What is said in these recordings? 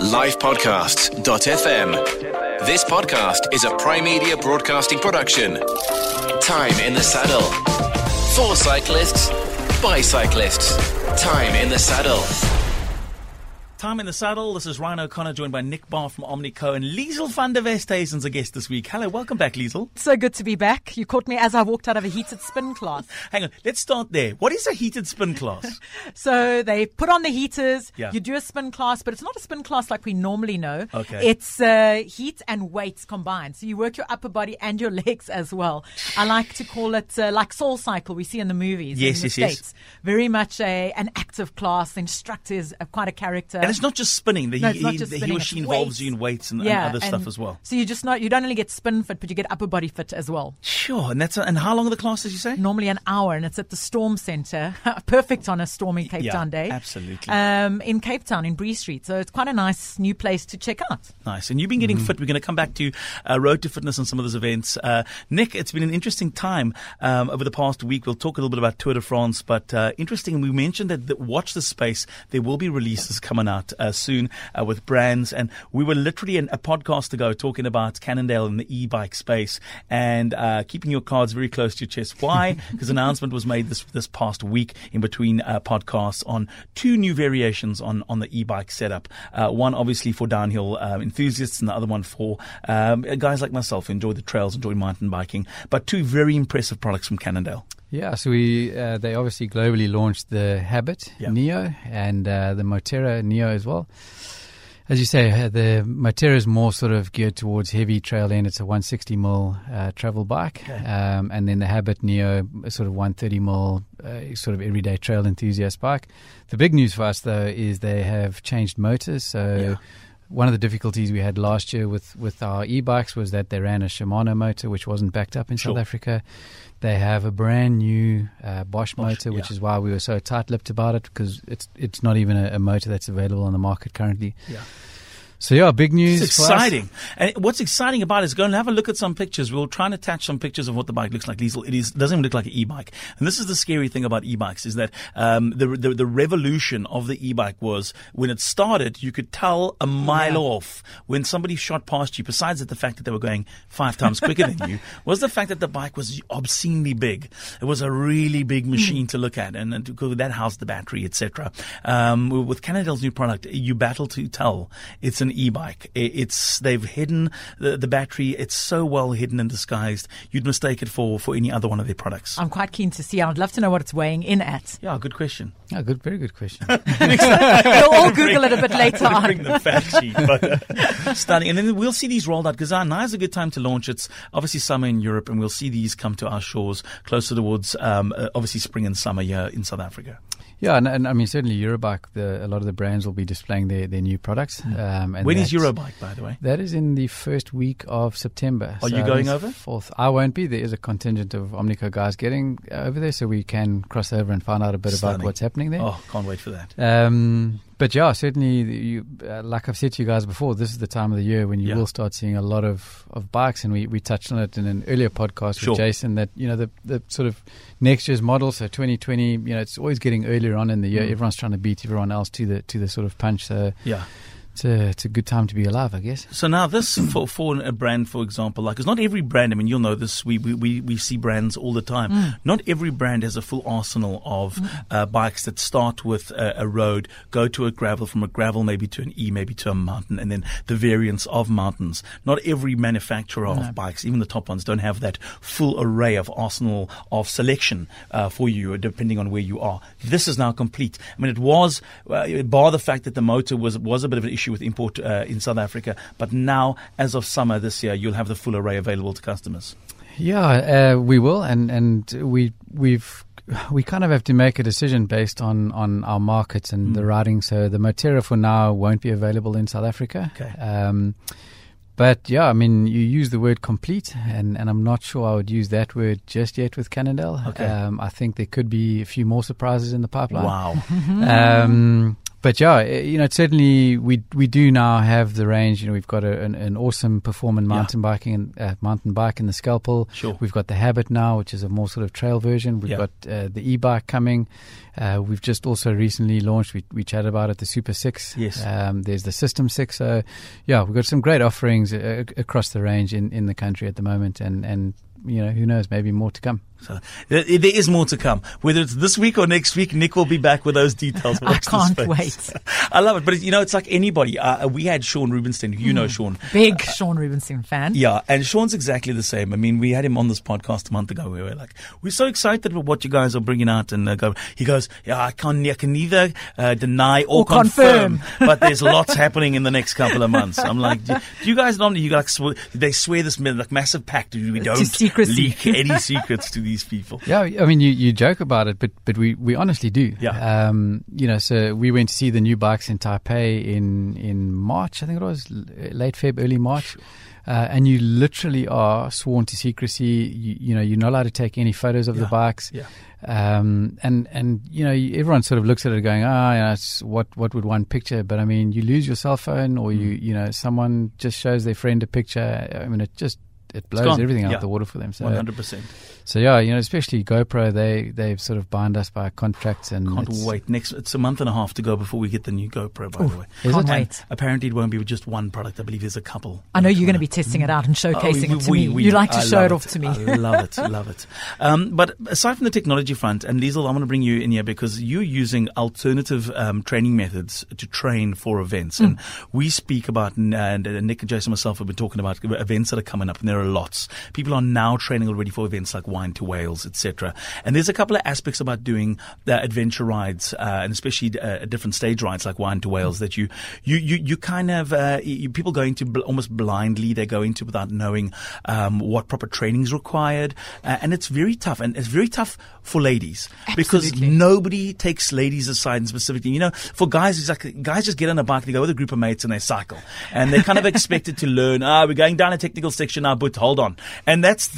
LivePodcasts.fm. This podcast is a Prime Media Broadcasting production. Time in the saddle. For cyclists, by cyclists. Time in the saddle. Time in the saddle. This is Ryan O'Connor, joined by Nick Barr from Omnico, and Liesl Fandavastasen is a guest this week. Hello, welcome back, Liesl. So good to be back. You caught me as I walked out of a heated spin class. Hang on, let's start there. What is a heated spin class? So they put on the heaters, you do a spin class, but it's not a spin class like we normally know. Okay. It's heat and weights combined. So you work your upper body and your legs as well. I like to call it like Soul Cycle we see in the movies. Yes, in the States. Very much an active class. The instructor is quite a character. And it's not just spinning. He or she involves you in weights and stuff as well. So you don't only get spin fit, but you get upper body fit as well. Sure. And and how long are the classes, you say? Normally an hour, and it's at the Storm Centre. Perfect on a stormy Cape Town day. Absolutely. In Cape Town, in Bree Street. So it's quite a nice new place to check out. Nice. And you've been getting fit. We're going to come back to Road to Fitness and some of those events. Nick, it's been an interesting time over the past week. We'll talk a little bit about Tour de France, but interesting. We mentioned that watch the space. There will be releases coming out soon with brands, and we were literally a podcast ago talking about Cannondale in the e-bike space and keeping your cards very close to your chest. Why? Because an announcement was made this past week in between podcasts on two new variations on the e-bike setup, one obviously for downhill enthusiasts and the other one for guys like myself who enjoy the trails, enjoy mountain biking, but two very impressive products from Cannondale. Yeah, so they obviously globally launched the Habit Neo and the Motera Neo as well. As you say, the Motera is more sort of geared towards heavy trail end. It's a 160mm travel bike. Okay. And then the Habit Neo, sort of 130mm sort of everyday trail enthusiast bike. The big news for us, though, is they have changed motors. So one of the difficulties we had last year with our e-bikes was that they ran a Shimano motor, which wasn't backed up in South Africa. They have a brand new Bosch motor, which is why we were so tight-lipped about it, because it's not even a motor that's available on the market currently. Yeah. So, big news. It's exciting. And what's exciting about it is go and have a look at some pictures. We'll try and attach some pictures of what the bike looks like, Liesl. It doesn't even look like an e-bike. And this is the scary thing about e-bikes is that the revolution of the e-bike was when it started, you could tell a mile off when somebody shot past you, besides the fact that they were going 5 times quicker than you, was the fact that the bike was obscenely big. It was a really big machine to look at, and that housed the battery, etc. With Cannondale's new product, you battle to tell. It's an e-bike. They've hidden the battery. It's so well hidden and disguised. You'd mistake it for any other one of their products. I'm quite keen to see. I'd love to know what it's weighing in at. Yeah, good question. Yeah, very good question. We'll all Google it a bit later on. Bring the fact sheet. Stunning. And then we'll see these rolled out because now's a good time to launch. It's obviously summer in Europe, and we'll see these come to our shores closer towards obviously spring and summer here in South Africa. Yeah, and I mean, certainly Eurobike, a lot of the brands will be displaying their new products. When is Eurobike, by the way? That is in the first week of September. Are you going over? 4th. I won't be. There is a contingent of Omnico guys getting over there, so we can cross over and find out a bit about what's happening there. Oh, can't wait for that. But yeah, certainly, like I've said to you guys before, this is the time of the year when you will start seeing a lot of bikes, and we touched on it in an earlier podcast with Jason that, the sort of next year's model, so 2020, it's always getting earlier on in the year. Everyone's trying to beat everyone else to the sort of punch. So it's a good time to be alive, I guess. So now this, for a brand, for example, like it's not every brand. I mean, you'll know this. We see brands all the time. Not every brand has a full arsenal of bikes that start with a road, go to a gravel, from a gravel maybe to an E, maybe to a mountain, and then the variants of mountains. Not every manufacturer of bikes, even the top ones, don't have that full array of arsenal of selection for you, depending on where you are. This is now complete. I mean, it was, bar the fact that the motor was a bit of an issue with import in South Africa, but now as of summer this year you'll have the full array available to customers. We will, and we kind of have to make a decision based on our markets and the riding, so the Motera for now won't be available in South Africa. But yeah, I mean, you use the word complete, and I'm not sure I would use that word just yet with Cannondale. I think there could be a few more surprises in the pipeline. Wow. But yeah, you know, certainly we do now have the range. You know, we've got an awesome performance mountain bike in the Scalpel. Sure. We've got the Habit now, which is a more sort of trail version. We've got the e-bike coming. We've just also recently launched, we chatted about it, the Super Six. Yes. There's the System Six. So yeah, we've got some great offerings across the range in the country at the moment, and you know, who knows, maybe more to come. So there is more to come. Whether it's this week or next week, Nick will be back with those details. I can't wait. I love it. But, you know, it's like anybody. We had Sean Rubenstein. You know Sean. Big Sean Rubenstein fan. Yeah, and Sean's exactly the same. I mean, we had him on this podcast a month ago. We were like, we're so excited about what you guys are bringing out. And he goes, yeah, I can neither deny or confirm. But there's lots happening in the next couple of months. I'm like, do you guys normally, they swear this like massive pact. We don't leak any secrets to these people. Yeah, I mean, you joke about it, but we honestly do. Yeah. You know, so we went to see the new bikes in Taipei in March, I think it was, late Feb, early March. And you literally are sworn to secrecy. You know, you're not allowed to take any photos of the bikes. Yeah. And you know, everyone sort of looks at it going, you know, it's what would one picture? But I mean, you lose your cell phone, or you know, someone just shows their friend a picture. I mean, it blows everything out of the water for them. So 100%. So yeah, you know, especially GoPro, they've sort of bound us by contracts, and can't wait. It's a month and a half to go before we get the new GoPro. By the way, can't wait. Apparently, it won't be just one product. I believe there's a couple. I know you're going to be testing it out and showcasing it to me. You like to show it off to me. I love it. Love it. But aside from the technology front, and Liesl, I'm going to bring you in here because you're using alternative training methods to train for events, and we speak about, and Nick and Jason, myself, have been talking about events that are coming up, and there are lots. People are now training already for events like Wine to Wales, etc. And there's a couple of aspects about doing the adventure rides, and especially different stage rides like Wine to Wales, that you kind of people go into almost blindly. They go into without knowing what proper training is required, and it's very tough. And it's very tough for ladies. Absolutely. Because nobody takes ladies aside, and specifically, you know, for guys, it's like guys just get on a bike, they go with a group of mates, and they cycle, and they're kind of expected to learn. We're going down a technical section now, but hold on, and that's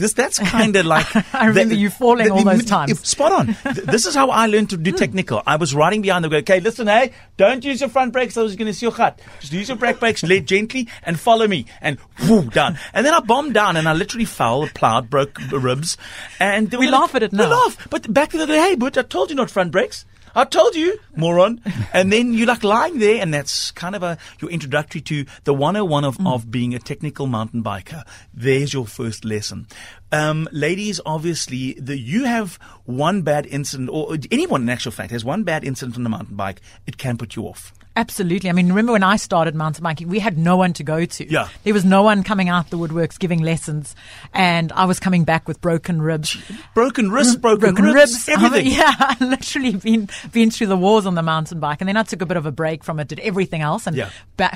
kind of like. I remember you falling all those times. Spot on. This is how I learned to do technical. I was riding behind them, going, okay, listen, hey, don't use your front brakes, I was going to see your gut. Just use your back brakes, lay gently, and follow me. And whoo, down. And then I bombed down, and I literally fouled, plowed, broke ribs. And we laugh at it now. We laugh. But back to the day, hey, but I told you not front brakes. I told you, moron. And then you're like lying there, and that's kind of your introductory to the 101 of being a technical mountain biker. There's your first lesson. Ladies, obviously, you have one bad incident, or anyone in actual fact has one bad incident on the mountain bike, it can put you off. Absolutely. I mean, remember when I started mountain biking, we had no one to go to. Yeah. There was no one coming out the woodworks giving lessons, and I was coming back with broken ribs. Broken wrists, broken ribs, everything. I've literally been through the walls on the mountain bike, and then I took a bit of a break from it, did everything else, and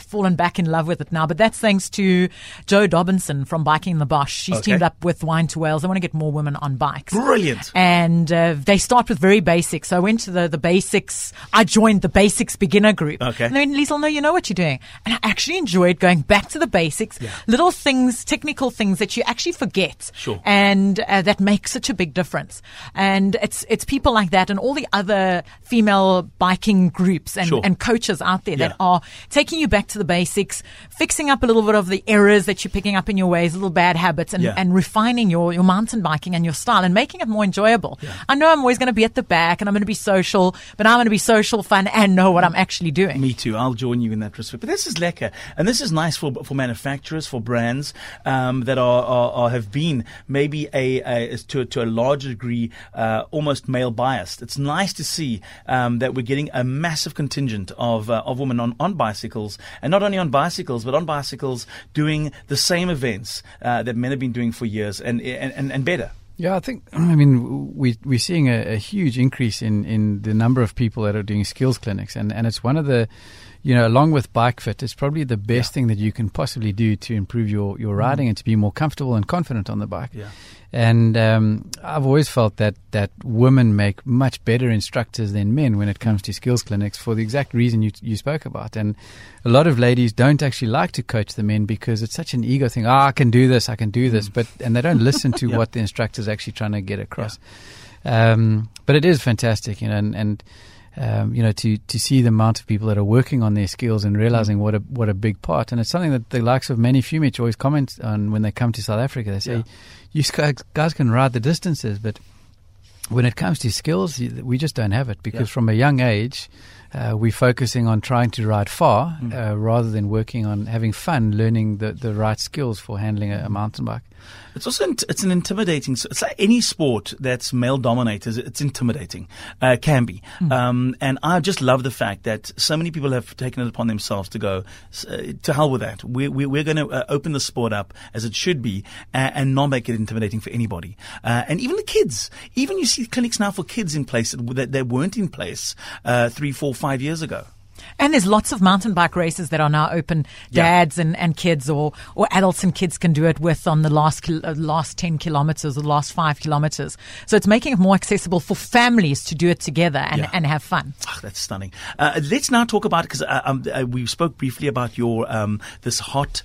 fallen back in love with it now. But that's thanks to Jo Dobinson from Biking in the Bosch. She's teamed up with Wine to Wales. They want to get more women on bikes. Brilliant. And they start with very basics. So I went to the basics. I joined the basics beginner group. Okay. And then Liesl, you know what you're doing. And I actually enjoyed going back to the basics, little things, technical things that you actually forget. Sure. And that makes such a big difference. And it's people like that and all the other female biking groups and coaches out there that are taking you back to the basics, fixing up a little bit of the errors that you're picking up in your ways, little bad habits, and refining your mountain biking and your style and making it more enjoyable. Yeah. I know I'm always going to be at the back and I'm going to be social, but I'm going to be social, fun, and know what I'm actually doing. Me too. I'll join you in that respect. But this is lekker. And this is nice for manufacturers, for brands that are have been maybe to a large degree almost male biased. It's nice to see that we're getting a massive contingent of women on bicycles, and not only on bicycles, but on bicycles doing the same events that men have been doing for years and better. Yeah, I think, I mean, we're seeing a huge increase in the number of people that are doing skills clinics. And it's one of the, you know, along with bike fit, it's probably the best thing that you can possibly do to improve your riding and to be more comfortable and confident on the bike. Yeah. And I've always felt that women make much better instructors than men when it comes to skills clinics, for the exact reason you spoke about. And a lot of ladies don't actually like to coach the men because it's such an ego thing. I can do this. But they don't listen to what the instructor's actually trying to get across. But it is fantastic, you know, and to see the amount of people that are working on their skills and realizing what a big part. And it's something that the likes of Manny Fumich always comment on when they come to South Africa. They say, you guys can ride the distances, but when it comes to skills, we just don't have it, because from a young age, we're focusing on trying to ride far rather than working on having fun, learning the right skills for handling a mountain bike. It's also it's an intimidating. It's like any sport that's male dominated. It's intimidating, can be. And I just love the fact that so many people have taken it upon themselves to go to hell with that. We're going to open the sport up as it should be, and not make it intimidating for anybody. And even the kids. Even you see clinics now for kids in place that weren't in place 3, 4, 5 years ago. And there's lots of mountain bike races that are now open. Dads and kids or adults and kids can do it with on the last 10 kilometers or the last 5 kilometers. So it's making it more accessible for families to do it together and have fun. Oh, that's stunning. Let's now talk about, because we spoke briefly about your this hot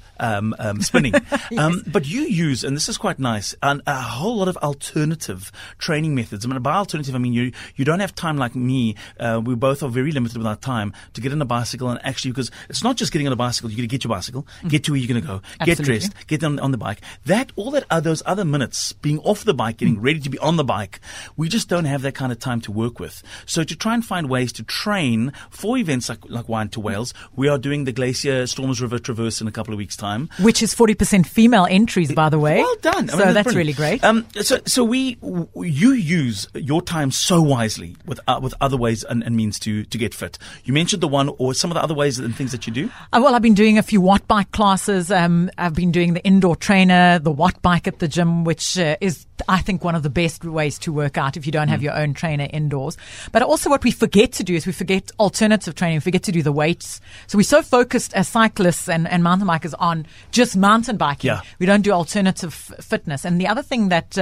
spinning. Yes. But you use, and this is quite nice, a whole lot of alternative training methods. I mean, by alternative, I mean you don't have time like me. We both are very limited with our time to get on a bicycle, and actually, because it's not just getting on a bicycle, you're going to get your bicycle, get to where you're going to go, get dressed, get on the bike. Those other minutes being off the bike, getting ready to be on the bike, we just don't have that kind of time to work with. So to try and find ways to train for events like Wine to Wales, we are doing the Glacier Storms River Traverse in a couple of weeks' time. Which is 40% female entries, by the way. Well done. So that's really great. You use your time so wisely with other ways and means to get fit. You mentioned the one or some of the other ways and things that you do? Well, I've been doing a few watt bike classes. I've been doing the indoor trainer, the watt bike at the gym, which is, I think, one of the best ways to work out if you don't have your own trainer indoors. But also what we forget to do is we forget alternative training. We forget to do the weights. So we're so focused as cyclists and mountain bikers on just mountain biking. Yeah. We don't do alternative fitness. And the other thing that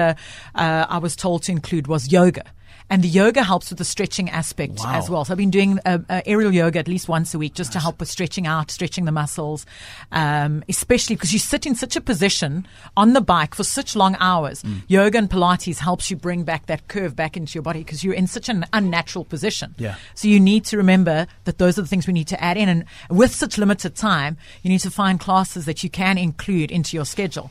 I was told to include was yoga. And the yoga helps with the stretching aspect as well. So I've been doing aerial yoga at least once a week just to help with stretching out, stretching the muscles, especially because you sit in such a position on the bike for such long hours. Yoga and Pilates helps you bring back that curve back into your body because you're in such an unnatural position. Yeah. So you need to remember that those are the things we need to add in. And with such limited time, you need to find classes that you can include into your schedule.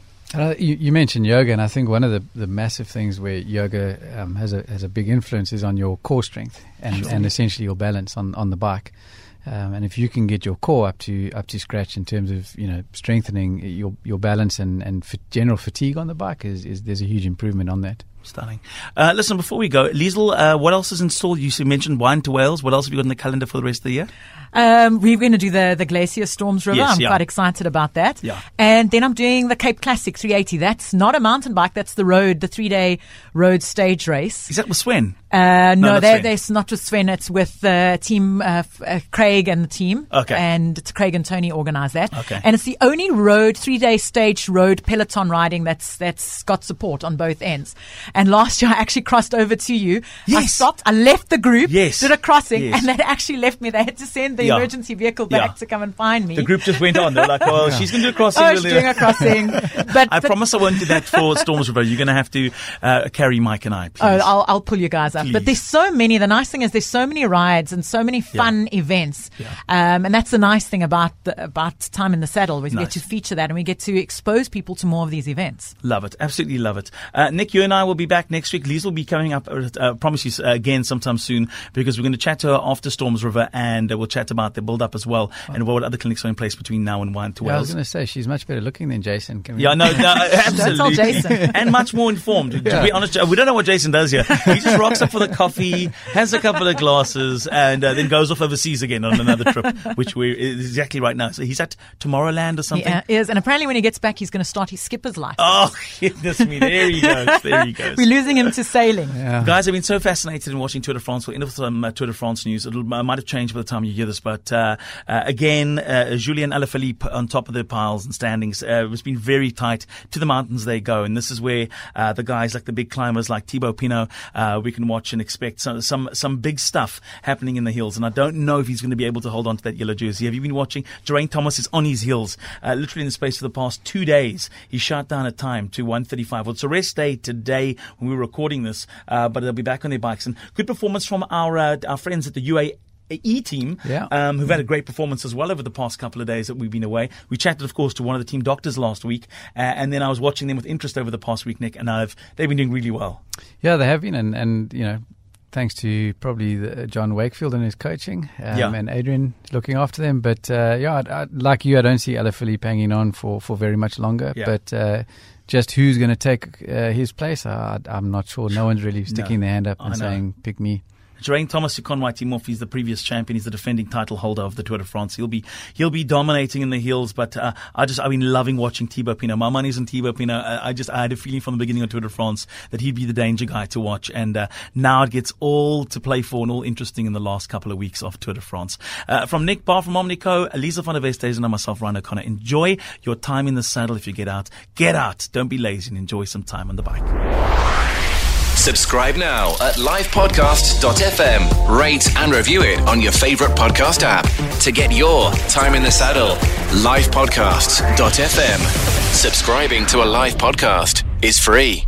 You mentioned yoga, and I think one of the massive things where yoga has a big influence is on your core strength and essentially your balance on the bike. And if you can get your core up to scratch in terms of strengthening your balance and general fatigue on the bike, is there's a huge improvement on that. Stunning. Listen, before we go, Liesl, what else is installed? You mentioned Wine to Wales. What else have you got in the calendar for the rest of the year? We're going to do the Glacier Storms River. Yes, I'm quite excited about that. Yeah. And then I'm doing the Cape Classic 380. That's not a mountain bike. That's the road, the 3-day road stage race. Is that with Sven? No, that's not with Sven. It's with the team, Craig and the team. Okay. And it's Craig and Tony organise that. Okay. And it's the only road, 3-day stage road peloton riding that's got support on both ends. And last year I actually crossed over to you. Yes. I stopped. I left the group. Yes. Did a crossing. Yes. And that actually left me. They had to send the emergency vehicle back to come and find me. The group just went on. They're like, well, she's going to do a crossing. Oh, she's doing a crossing. But I promise I won't do that for Storms River. You're going to have to carry Mike and I, please. Oh, I'll pull you guys up. Please. But there's so many. The nice thing is there's so many rides and so many fun events. Yeah. And that's the nice thing about Time in the Saddle, is we get to feature that and we get to expose people to more of these events. Love it. Absolutely love it. Nick, you and I will be back next week. Liesl will be coming up, I promise you, again sometime soon, because we're going to chat to her after Storms River, and we'll chat about the build-up as well and what other clinics are in place between now and Wine to Wales. I was going to say, she's much better looking than Jason. Absolutely. Don't tell Jason. And much more informed. To be honest, we don't know what Jason does here. He just rocks up for the coffee, has a couple of glasses, and then goes off overseas again on another trip, which we're exactly right now. So he's at Tomorrowland or something? Yeah, he is. And apparently when he gets back, he's going to start his skipper's life. Oh, goodness me. There he goes. There he goes. We're losing him to sailing. Yeah. Guys, I've been so fascinated in watching Tour de France. We'll end up with some Tour de France news. It might have changed by the time you hear this, but again, Julien Alaphilippe on top of the piles and standings. It's been very tight. To the mountains they go, and this is where the guys like the big climbers like Thibaut Pinot, we can watch watch and expect some big stuff happening in the hills. And I don't know if he's going to be able to hold on to that yellow jersey. Have you been watching? Geraint Thomas is on his heels. Literally in the space of the past 2 days, he shot down a time to 1:35. Well, it's a rest day today when we're recording this, but they'll be back on their bikes. And good performance from our friends at the UAE E-team, who've had a great performance as well over the past couple of days that we've been away. We chatted, of course, to one of the team doctors last week, and then I was watching them with interest over the past week, Nick, and they've been doing really well. Yeah, they have been, and you know, thanks to probably John Wakefield and his coaching, and Adrian looking after them. But like you, I don't see Alaphilippe hanging on for very much longer. Yeah. But just who's going to take his place, I'm not sure. No one's really sticking their hand up and saying, pick me. Geraint Thomas, you can't write him off. He's the previous champion. He's the defending title holder of the Tour de France. He'll be dominating in the hills. But I've been loving watching Thibaut Pinot. My money's on Thibaut Pinot. I had a feeling from the beginning of Tour de France that he'd be the danger guy to watch. And now it gets all to play for and all interesting in the last couple of weeks of Tour de France. From Nick Barr from Omnico, Liesl Fandavastasen, and myself, Ryan O'Connor. Enjoy your time in the saddle. If you get out, get out. Don't be lazy and enjoy some time on the bike. Subscribe now at LivePodcasts.fm. Rate and review it on your favorite podcast app to get your time in the saddle. LivePodcasts.fm. Subscribing to a live podcast is free.